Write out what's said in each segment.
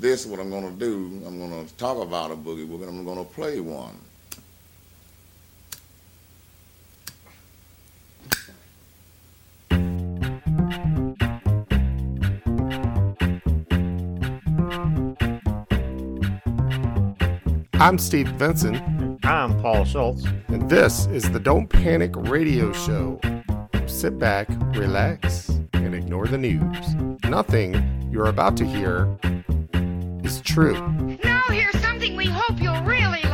this is what I'm going to do. I'm going to talk about a boogie woogie, and I'm going to play one. I'm Steve Vincent. I'm Paul Schultz. And this is the Don't Panic Radio Show. Sit back, relax, and ignore the news. Nothing you're about to hear is true. Now here's something we hope you'll really like.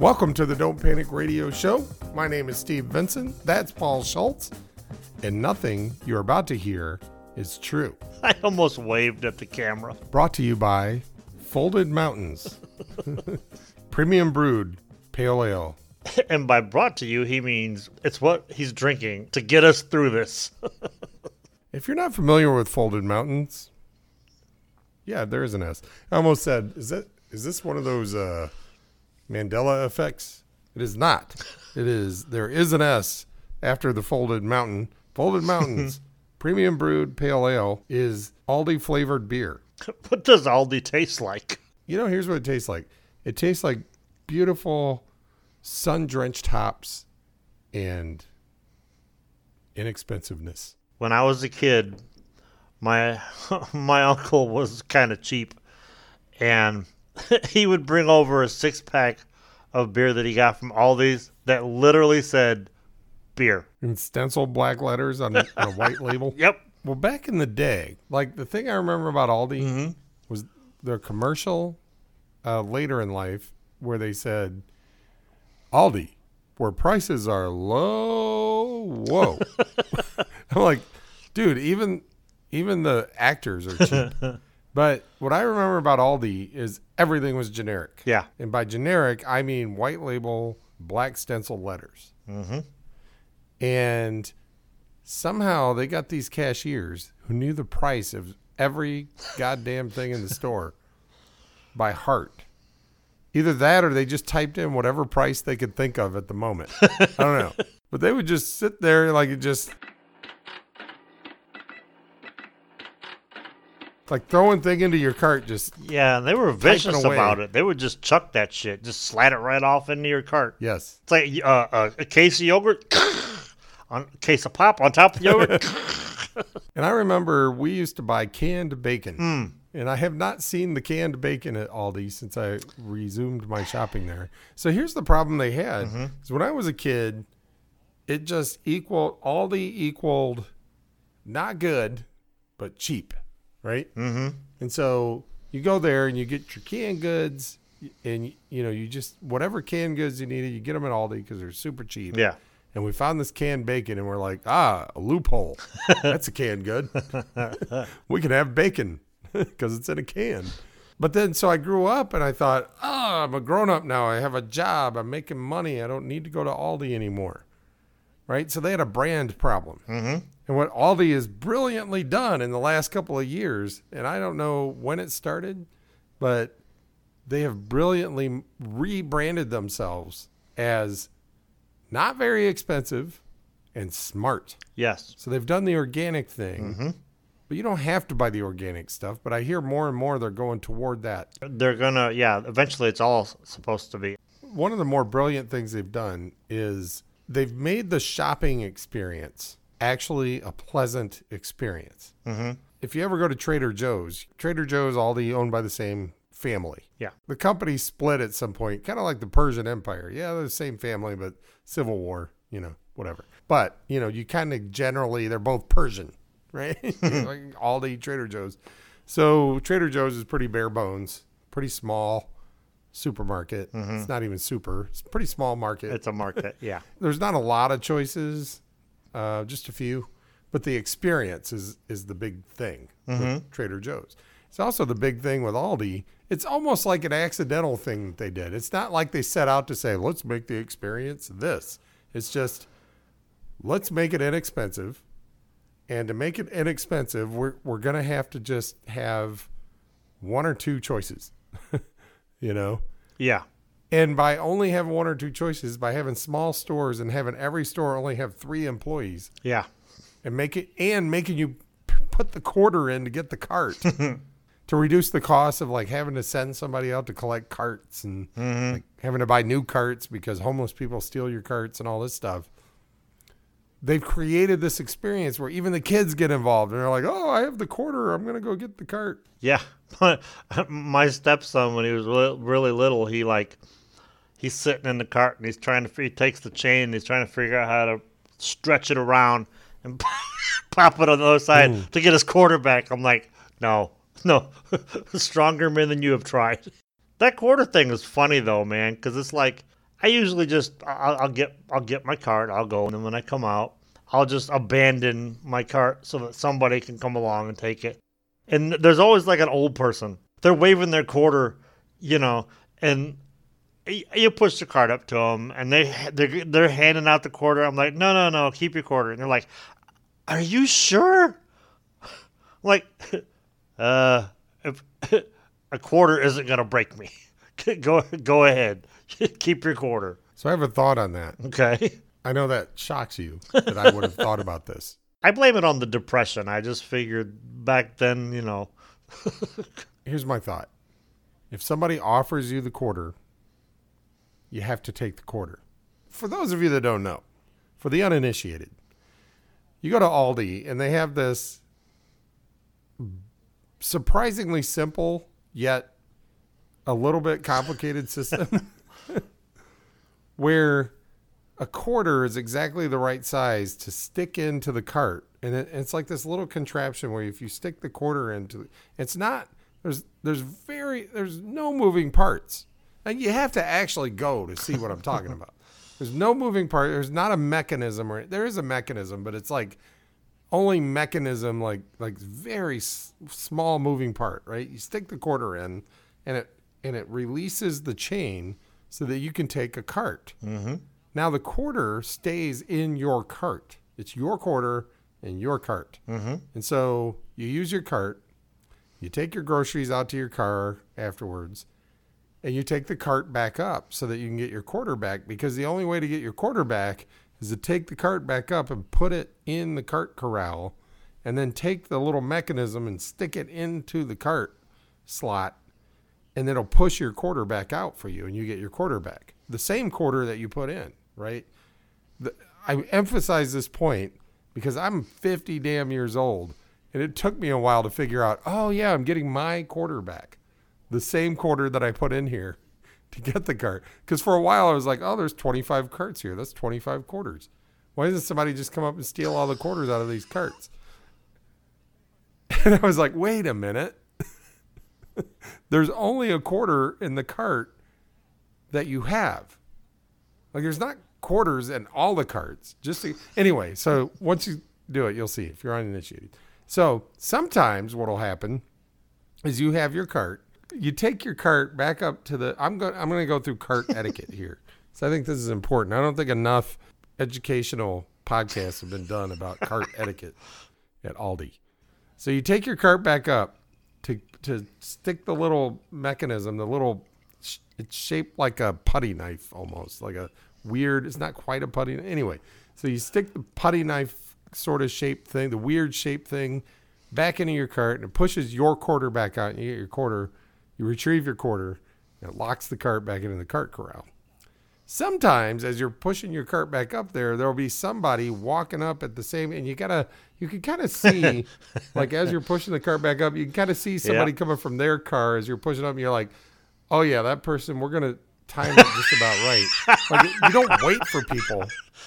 Welcome to the Don't Panic Radio Show. My name is Steve Vincent. That's Paul Schultz. And nothing you're about to hear is true. I almost waved at the camera. Brought to you by Folded Mountains, Premium Brewed Pale Ale. And by brought to you, he means it's what he's drinking to get us through this. If you're not familiar with Folded Mountains, yeah, there is an S. I almost said, is this one of those... Mandela effects? It is not. It is. There is an S after the Folded Mountain. Folded Mountains Premium Brewed Pale Ale is Aldi flavored beer. What does Aldi taste like? You know, here's what it tastes like. It tastes like beautiful sun-drenched hops and inexpensiveness. When I was a kid, my uncle was kind of cheap, and he would bring over a six-pack of beer that he got from Aldi's that literally said beer. In stenciled black letters on a white label? Yep. Well, back in the day, like the thing I remember about Aldi was their commercial later in life where they said, Aldi, where prices are low, whoa. I'm like, dude, even the actors are cheap. But what I remember about Aldi is everything was generic. Yeah. And by generic, I mean white label, black stencil letters. Mm-hmm. And somehow they got these cashiers who knew the price of every goddamn thing in the store by heart. Either that or they just typed in whatever price they could think of at the moment. I don't know. But they would just sit there like it just... like throwing thing into your cart, just yeah. They were vicious about it. They would just chuck that shit, just slat it right off into your cart. Yes, it's like a case of yogurt, on a case of pop on top of yogurt. And I remember we used to buy canned bacon, and I have not seen the canned bacon at Aldi since I resumed my shopping there. So here's the problem they had: is when I was a kid, it just equaled Aldi equaled not good, but cheap. Right? Mm-hmm. And so you go there and you get your canned goods and, you know, you just whatever canned goods you needed, you get them at Aldi because they're super cheap. Yeah. And we found this canned bacon and we're like, a loophole. That's a canned good. We can have bacon because it's in a can. But then so I grew up and I thought, I'm a grown up now. I have a job. I'm making money. I don't need to go to Aldi anymore. Right? So they had a brand problem. Mm-hmm. And what Aldi has brilliantly done in the last couple of years, and I don't know when it started, but they have brilliantly rebranded themselves as not very expensive and smart. Yes. So they've done the organic thing, but you don't have to buy the organic stuff. But I hear more and more they're going toward that. They're going to, eventually it's all supposed to be. One of the more brilliant things they've done is they've made the shopping experience actually a pleasant experience. If you ever go to Trader Joe's, Aldi, owned by the same family. Yeah. The company split at some point, kind of like the Persian Empire. Yeah, they're the same family, but Civil War, whatever. But, you kind of generally, they're both Persian, right? Like Aldi, Trader Joe's. So Trader Joe's is pretty bare bones, pretty small supermarket. It's not even super. It's a pretty small market. It's a market, yeah. There's not a lot of choices. Just a few, but the experience is the big thing with Trader Joe's. It's also the big thing with Aldi. It's almost like an accidental thing that they did. It's not like they set out to say, let's make the experience this. It's just, let's make it inexpensive And to make it inexpensive, we're going to have to just have one or two choices, you know? Yeah. And by only having one or two choices, by having small stores and having every store only have 3 employees. Yeah. And making you put the quarter in to get the cart to reduce the cost of like having to send somebody out to collect carts and like, having to buy new carts because homeless people steal your carts and all this stuff. They've created this experience where even the kids get involved and they're like, oh, I have the quarter. I'm going to go get the cart. Yeah. My stepson, when he was really little, he's sitting in the cart and he takes the chain and he's trying to figure out how to stretch it around and pop it on the other side to get his quarter back. I'm like, no, stronger men than you have tried. That quarter thing is funny though, man. 'Cause it's like, I usually just, I'll get my cart, I'll go, and then when I come out, I'll just abandon my cart so that somebody can come along and take it. And there's always like an old person. They're waving their quarter, you know, and you push the cart up to them, and they're handing out the quarter. I'm like, no, keep your quarter. And they're like, are you sure? I'm like, if a quarter isn't going to break me. Go ahead. Keep your quarter. So I have a thought on that. Okay. I know that shocks you that I would have thought about this. I blame it on the Depression. I just figured back then, you know. Here's my thought. If somebody offers you the quarter, you have to take the quarter. For those of you that don't know, for the uninitiated, you go to Aldi and they have this surprisingly simple yet a little bit complicated system where a quarter is exactly the right size to stick into the cart. And it's like this little contraption where if you stick the quarter into, it's not, there's no moving parts. And you have to actually go to see what I'm talking about. There's no moving part. There's not a mechanism, or there is a mechanism, but it's like only mechanism, like very small moving part, right? You stick the quarter in and it releases the chain so that you can take a cart. Mm-hmm. Now the quarter stays in your cart. It's your quarter and your cart. Mm-hmm. And so you use your cart, you take your groceries out to your car afterwards, and you take the cart back up so that you can get your quarter back, because the only way to get your quarter back is to take the cart back up and put it in the cart corral and then take the little mechanism and stick it into the cart slot. And it'll push your quarter back out for you, and you get your quarter back. The same quarter that you put in, right? I emphasize this point because I'm 50 damn years old, and it took me a while to figure out, oh, yeah, I'm getting my quarter back. The same quarter that I put in here to get the cart. Because for a while I was like, oh, there's 25 carts here. That's 25 quarters. Why doesn't somebody just come up and steal all the quarters out of these carts? And I was like, wait a minute. There's only a quarter in the cart that you have. Like, there's not quarters in all the carts. Anyway, so once you do it, you'll see if you're uninitiated. So sometimes what will happen is you have your cart. You take your cart back up to the... I'm going to go through cart etiquette here. So I think this is important. I don't think enough educational podcasts have been done about cart etiquette at Aldi. So you take your cart back up to stick the little mechanism, it's shaped like a putty knife almost, like a weird, it's not quite a putty. Anyway, so you stick the putty knife sort of shaped thing, the weird shaped thing back into your cart, and it pushes your quarter back out, and you get your quarter, you retrieve your quarter, and it locks the cart back into the cart corral. Sometimes as you're pushing your cart back up there'll be somebody walking up at the same, and you can kind of see like as you're pushing the cart back up, you can kind of see somebody coming from their car as you're pushing up, and you're like, oh yeah, that person, we're gonna time it just about right. Like, you don't wait for people.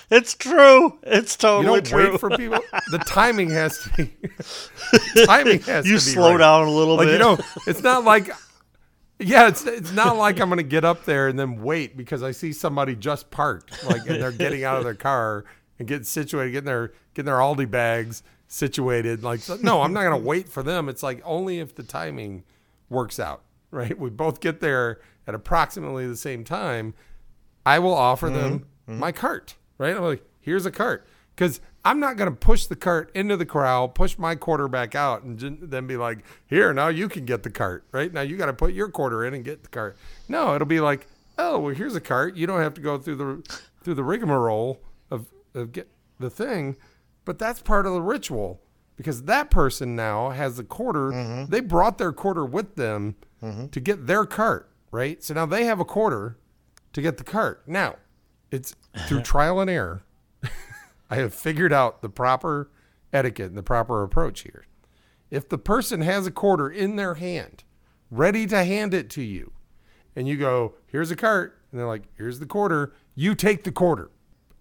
It's true. It's totally true. You don't wait for people. The timing has to be you slow right. down a little bit. You know, it's not like it's not like I'm going to get up there and then wait because I see somebody just parked, like, and they're getting out of their car and getting situated, getting their Aldi bags situated. Like, no, I'm not going to wait for them. It's like only if the timing works out, right? We both get there at approximately the same time. I will offer them my cart, right? I'm like, here's a cart. Because I'm not going to push the cart into the corral, push my quarter back out, and then be like, here, now you can get the cart, right? Now you got to put your quarter in and get the cart. No, it'll be like, oh, well, here's a cart. You don't have to go through the rigmarole of get the thing. But that's part of the ritual, because that person now has a quarter. Mm-hmm. They brought their quarter with them to get their cart, right? So now they have a quarter to get the cart. Now, it's through trial and error. I have figured out the proper etiquette and the proper approach here. If the person has a quarter in their hand, ready to hand it to you, and you go, here's a cart, and they're like, here's the quarter, you take the quarter.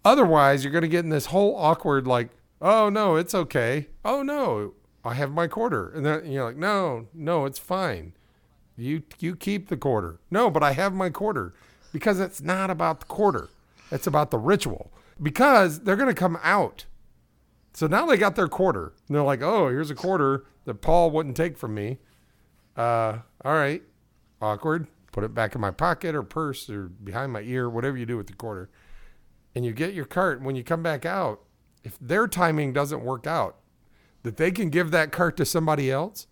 Otherwise, you're going to get in this whole awkward, like, oh, no, it's okay. Oh, no, I have my quarter. And then you're like, no, it's fine. You keep the quarter. No, but I have my quarter. Because it's not about the quarter. It's about the ritual. Because they're going to come out. So now they got their quarter. And they're like, oh, here's a quarter that Paul wouldn't take from me. All right. Awkward. Put it back in my pocket or purse or behind my ear, whatever you do with the quarter. And you get your cart. When you come back out, if their timing doesn't work out, that they can give that cart to somebody else,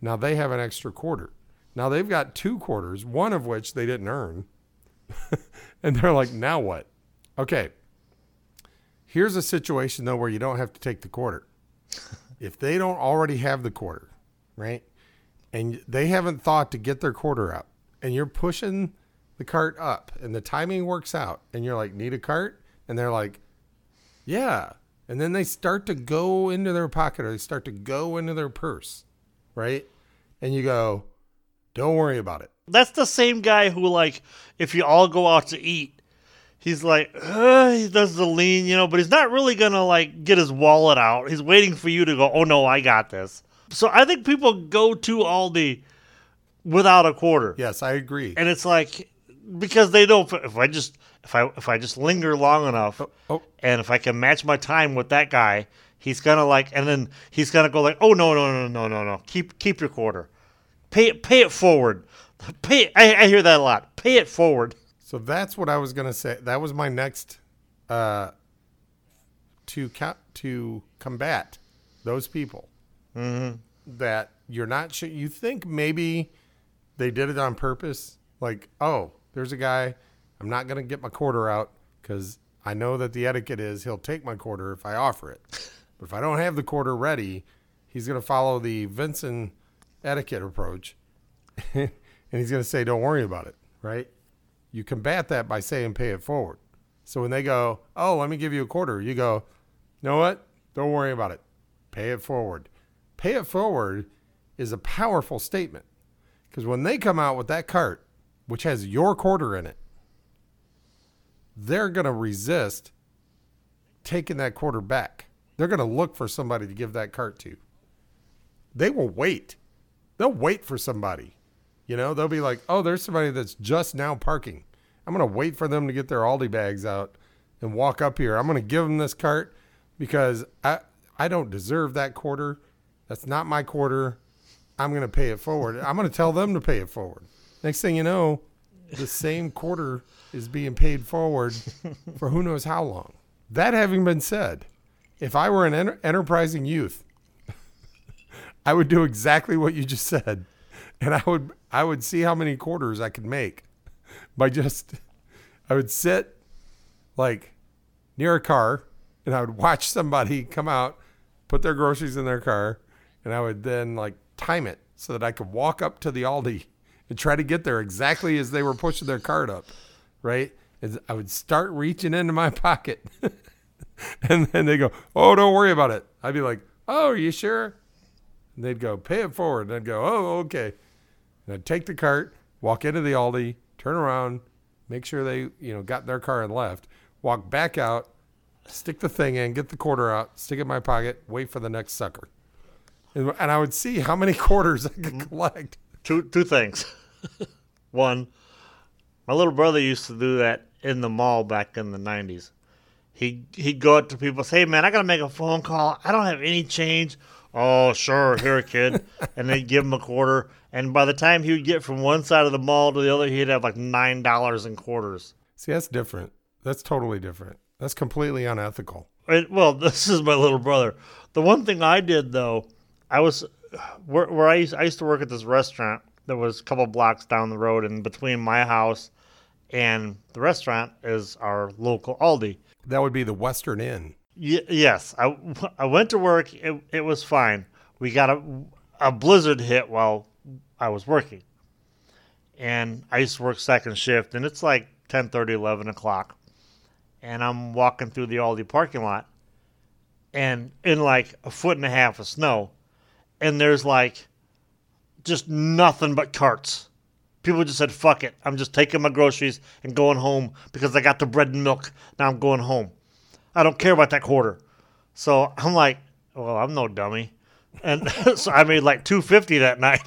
now they have an extra quarter. Now they've got two quarters, one of which they didn't earn. And they're like, now what? Okay. Here's a situation, though, where you don't have to take the quarter. If they don't already have the quarter, right, and they haven't thought to get their quarter out, and you're pushing the cart up, and the timing works out, and you're like, need a cart? And they're like, yeah. And then they start to go into their pocket, or they start to go into their purse, right? And you go, don't worry about it. That's the same guy who, like, if you all go out to eat, he's like, he does the lean, but he's not really going to, like, get his wallet out. He's waiting for you to go, oh, no, I got this. So I think people go to Aldi without a quarter. Yes, I agree. And it's like, because they don't, if I just linger long enough, and if I can match my time with that guy, he's going to, like, and then he's going to go like, oh, no, keep your quarter. Pay it forward. I hear that a lot. Pay it forward. So that's what I was going to say. That was my next to combat those people that you're not sure. You think maybe they did it on purpose. Like, oh, there's a guy. I'm not going to get my quarter out because I know that the etiquette is he'll take my quarter if I offer it. But if I don't have the quarter ready, he's going to follow the Vincent etiquette approach. And he's going to say, don't worry about it. Right? You combat that by saying pay it forward. So when they go, oh, let me give you a quarter, you go, you know what? Don't worry about it. Pay it forward. Pay it forward is a powerful statement, because when they come out with that cart, which has your quarter in it, they're going to resist taking that quarter back. They're going to look for somebody to give that cart to. They will wait. They'll wait for somebody. They'll be like, oh, there's somebody that's just now parking. I'm going to wait for them to get their Aldi bags out and walk up here. I'm going to give them this cart because I don't deserve that quarter. That's not my quarter. I'm going to pay it forward. I'm going to tell them to pay it forward. Next thing you know, the same quarter is being paid forward for who knows how long. That having been said, if I were an enterprising youth, I would do exactly what you just said. And I would see how many quarters I could make by I would sit like near a car and I would watch somebody come out, put their groceries in their car, and I would then like time it so that I could walk up to the Aldi and try to get there exactly as they were pushing their cart up, right? And I would start reaching into my pocket and then they go, oh, don't worry about it. I'd be like, oh, are you sure? And they'd go, pay it forward. And I'd go, oh, okay. And I'd take the cart, walk into the Aldi, turn around, make sure they, got their car and left, walk back out, stick the thing in, get the quarter out, stick it in my pocket, wait for the next sucker. And I would see how many quarters I could collect. Two things. One, my little brother used to do that in the mall back in the 90s. He'd go up to people and say, hey, man, I got to make a phone call. I don't have any change. Oh, sure, here, kid. And they'd give him a quarter. And by the time he would get from one side of the mall to the other, he'd have like $9 in quarters. See, that's different. That's totally different. That's completely unethical. Well, this is my little brother. The one thing I did, though, I was where I used to work at this restaurant that was a couple blocks down the road, and between my house and the restaurant is our local Aldi. That would be the Western Inn. Yes. I went to work. It was fine. We got a blizzard hit while I was working. And I used to work second shift, and it's like 10:30, 11 o'clock. And I'm walking through the Aldi parking lot, and in like a foot and a half of snow, and there's like just nothing but carts. People just said, fuck it. I'm just taking my groceries and going home because I got the bread and milk. Now I'm going home. I don't care about that quarter. So I'm like, well, I'm no dummy. And so I made like $2.50 that night.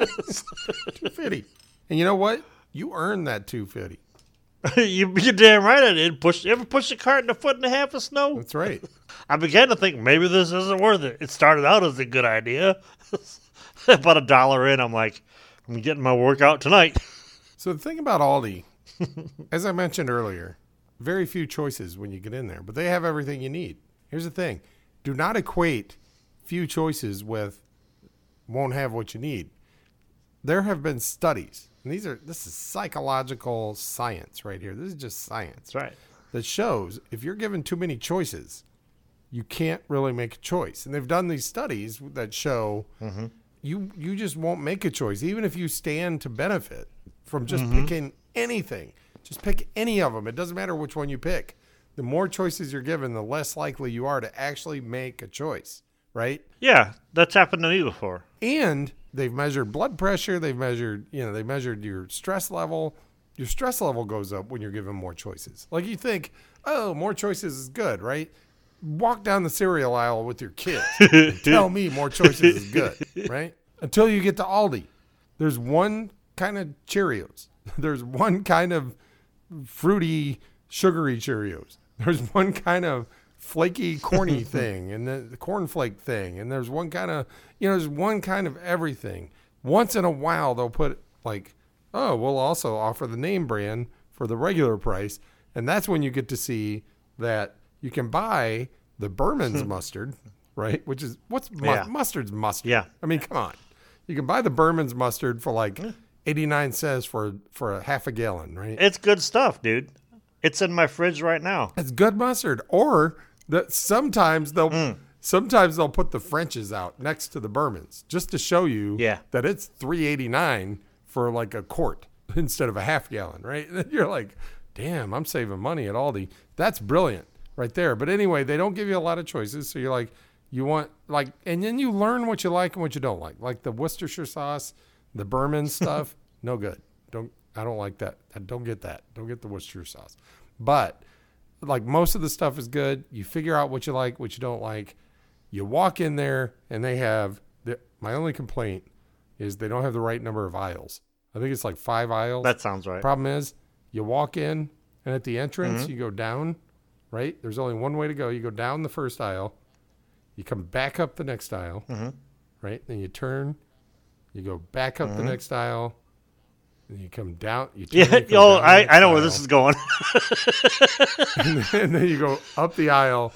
$2.50. And you know what? You earned that $2.50. You're damn right I did. You ever push a cart in a foot and a half of snow? That's right. I began to think maybe this isn't worth it. It started out as a good idea. About a dollar in, I'm like, I'm getting my workout tonight. So the thing about Aldi, as I mentioned earlier, very few choices when you get in there, but they have everything you need. Here's the thing. Do not equate few choices with won't have what you need. There have been studies, and this is psychological science right here. This is just science. That's right. That shows if you're given too many choices, you can't really make a choice. And they've done these studies that show you just won't make a choice, even if you stand to benefit from just picking anything. Just pick any of them. It doesn't matter which one you pick. The more choices you're given, the less likely you are to actually make a choice, right? Yeah, that's happened to me before. And they've measured blood pressure. They've measured, they measured your stress level. Your stress level goes up when you're given more choices. Like you think, oh, more choices is good, right? Walk down the cereal aisle with your kids. Tell me more choices is good, right? Until you get to Aldi. There's one kind of Cheerios. There's one kind of fruity, sugary Cheerios. There's one kind of flaky, corny thing, and the cornflake thing, and there's one kind of, there's one kind of everything. Once in a while, they'll put like, oh, we'll also offer the name brand for the regular price, and that's when you get to see that you can buy the Berman's mustard, right? Which is mustard's mustard. Yeah, I mean, come on, you can buy the Berman's mustard for like 89 cents for a half a gallon, right? It's good stuff, dude. It's in my fridge right now. It's good mustard. Or sometimes they'll put the French's out next to the Berman's just to show you that it's $3.89 for like a quart instead of a half gallon, right? And then you're like, damn, I'm saving money at Aldi. That's brilliant right there. But anyway, they don't give you a lot of choices. So you're like, you want like, and then you learn what you like and what you don't like. Like the Worcestershire sauce, the Berman stuff, no good. I don't like that. I don't get that. Don't get the Worcestershire sauce. But like most of the stuff is good. You figure out what you like, what you don't like. You walk in there and they have my only complaint is they don't have the right number of aisles. I think it's like 5 aisles. That sounds right. Problem is you walk in and at the entrance you go down, right? There's only one way to go. You go down the first aisle. You come back up the next aisle, right? Then you turn. You go back up the next aisle, and you come down. You turn, you come down I know where this is going. and then you go up the aisle,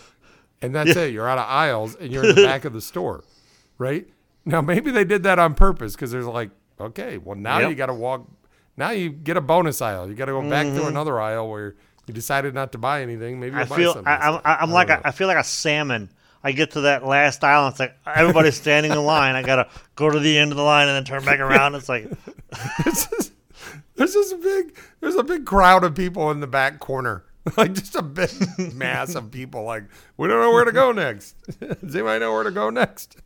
and that's it. You're out of aisles, and you're in the back of the store, right? Now, maybe they did that on purpose because there's like, okay, well, now you got to walk. Now you get a bonus aisle. You got to go back to another aisle where you decided not to buy anything. Maybe you'll buy something. I feel like a salmon. I get to that last aisle, and it's like everybody's standing in line. I gotta go to the end of the line and then turn back around. It's like there's a big crowd of people in the back corner, like just a big mass of people. Like we don't know where to go next. Does anybody know where to go next?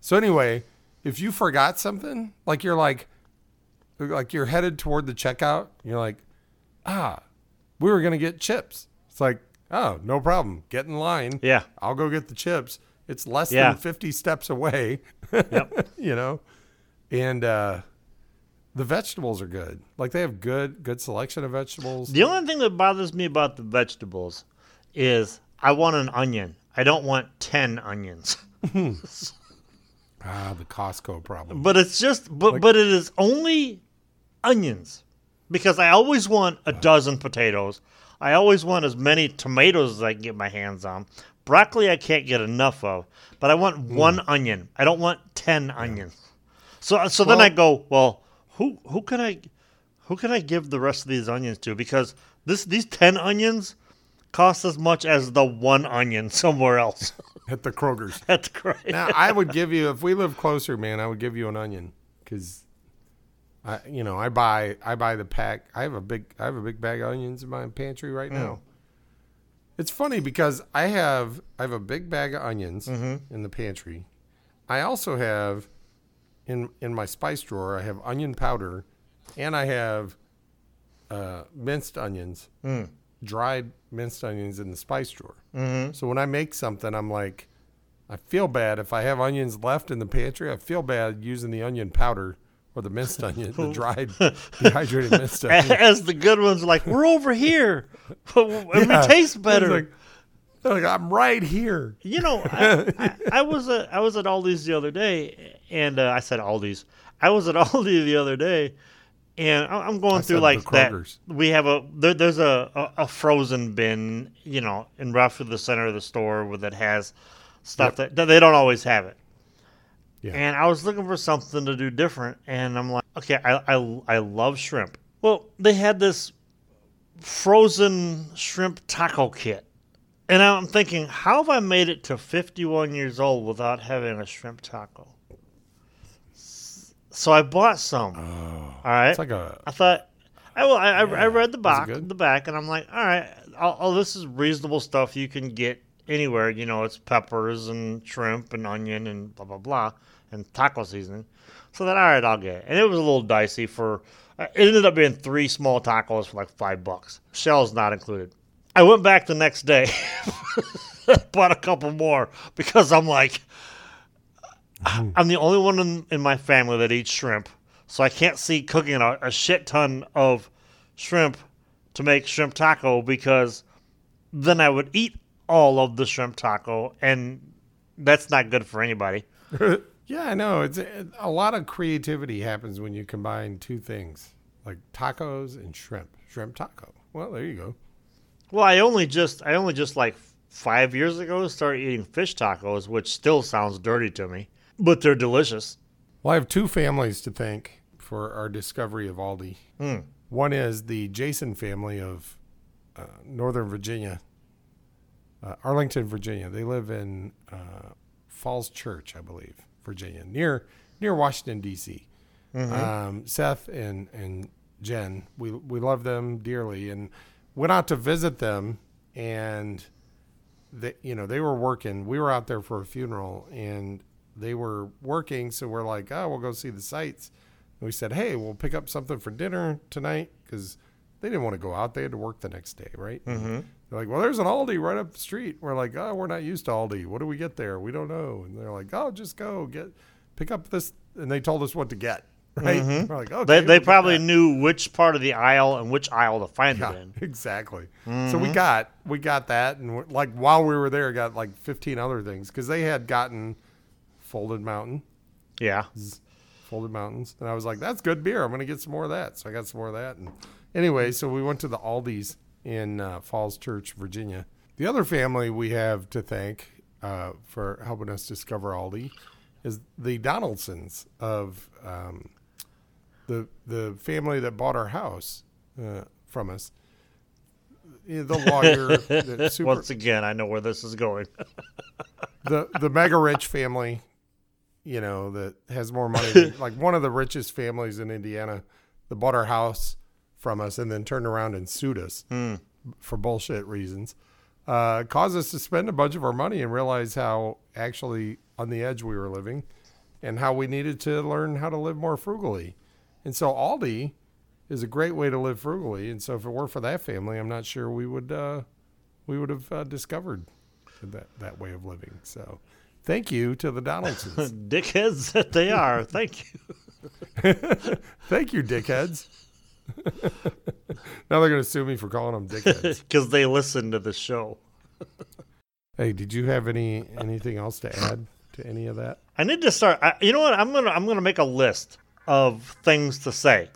So anyway, if you forgot something, like you're headed toward the checkout, and you're like, we were gonna get chips. It's like, oh, no problem. Get in line. Yeah. I'll go get the chips. It's less than 50 steps away. Yep. And the vegetables are good. Like they have good selection of vegetables. The only thing that bothers me about the vegetables is I want an onion. I don't want 10 onions. The Costco problem. But it's just but it is only onions because I always want a dozen potatoes. I always want as many tomatoes as I can get my hands on. Broccoli I can't get enough of, but I want one onion. I don't want 10 onions. So well, then I go, well, who can I give the rest of these onions to? Because these 10 onions cost as much as the one onion somewhere else. At the Kroger's. That's correct. Now, I would give you, if we live closer, man, I would give you an onion because, I buy the pack. I have a big bag of onions in my pantry right now. It's funny because I have a big bag of onions in the pantry. I also have in my spice drawer, I have onion powder and I have minced onions. Dried minced onions in the spice drawer. So when I make something, I'm like, I feel bad if I have onions left in the pantry. I feel bad using the onion powder or the minced onion, the dried, dehydrated minced onion. As the good ones are like, we're over here. We taste better. Like, I'm right here. You know, I was at Aldi's the other day, and I said Aldi's. I was at Aldi the other day. And I'm going through like that. We have there's a frozen bin, in roughly the center of the store that has stuff that they don't always have it. Yeah. And I was looking for something to do different, and I'm like, okay, I love shrimp. Well, they had this frozen shrimp taco kit, and I'm thinking, how have I made it to 51 years old without having a shrimp taco? So I bought some. Oh, all right. It's like a. I thought. I read the back, and I'm like, all right. This is reasonable stuff you can get anywhere. It's peppers and shrimp and onion and blah blah blah and taco seasoning. So then, all right, I'll get it. And it was a little dicey for. It ended up being 3 small tacos for like $5. Shells not included. I went back the next day, bought a couple more because I'm like. I'm the only one in my family that eats shrimp, so I can't see cooking a shit ton of shrimp to make shrimp taco because then I would eat all of the shrimp taco, and that's not good for anybody. Yeah, I know. It's a lot of creativity happens when you combine 2 things, like tacos and shrimp. Shrimp taco. Well, there you go. Well, I only just like 5 years ago started eating fish tacos, which still sounds dirty to me. But they're delicious. Well, I have 2 families to thank for our discovery of Aldi. One is the Jason family of Northern Virginia, Arlington, Virginia. They live in Falls Church, I believe, Virginia, near Washington, D.C. Seth and Jen, we love them dearly, and went out to visit them, and they were working. We were out there for a funeral, and they were working, so we're like, oh, we'll go see the sights. And we said, hey, we'll pick up something for dinner tonight because they didn't want to go out. They had to work the next day, right? They're like, well, there's an Aldi right up the street. We're like, oh, we're not used to Aldi. What do we get there? We don't know. And they're like, oh, just go pick up this. And they told us what to get, right? We're like, okay, they probably knew which part of the aisle and which aisle to find it in. Exactly. So we got that. And like while we were there, got like 15 other things because they had gotten – Folded Mountains. And I was like, that's good beer. I'm going to get some more of that. So I got some more of that. And anyway, so we went to the Aldi's in Falls Church, Virginia. The other family we have to thank for helping us discover Aldi is the Donaldsons of the family that bought our house from us. The lawyer. Once again, I know where this is going. the mega rich family. That has more money, like one of the richest families in Indiana, that bought our house from us and then turned around and sued us for bullshit reasons, caused us to spend a bunch of our money and realize how actually on the edge we were living and how we needed to learn how to live more frugally. And so Aldi is a great way to live frugally. And so if it weren't for that family, I'm not sure we would have discovered that way of living. So thank you to the Donaldsons. Dickheads that they are. Thank you. Thank you, dickheads. Now they're going to sue me for calling them dickheads. Because they listen to the show. Hey, did you have anything else to add to any of that? I need to start. You know what? I'm gonna make a list of things to say.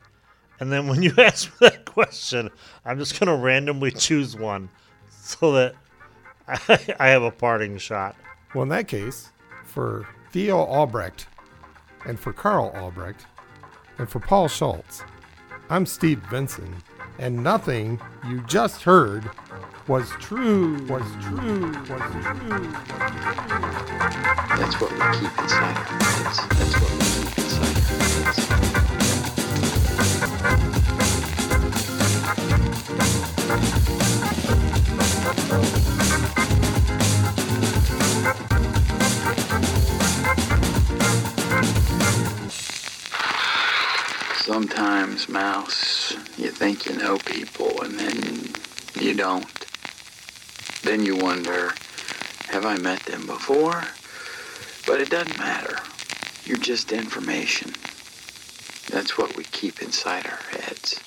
And then when you ask me that question, I'm just going to randomly choose one so that I have a parting shot. Well, in that case, for Theo Albrecht and for Carl Albrecht and for Paul Schultz, I'm Steve Benson, and nothing you just heard was true, was true, was true, was true. That's what we keep inside our heads. That's what we keep inside our heads. Sometimes, Mouse, you think you know people, and then you don't. Then you wonder, have I met them before? But it doesn't matter. You're just information. That's what we keep inside our heads.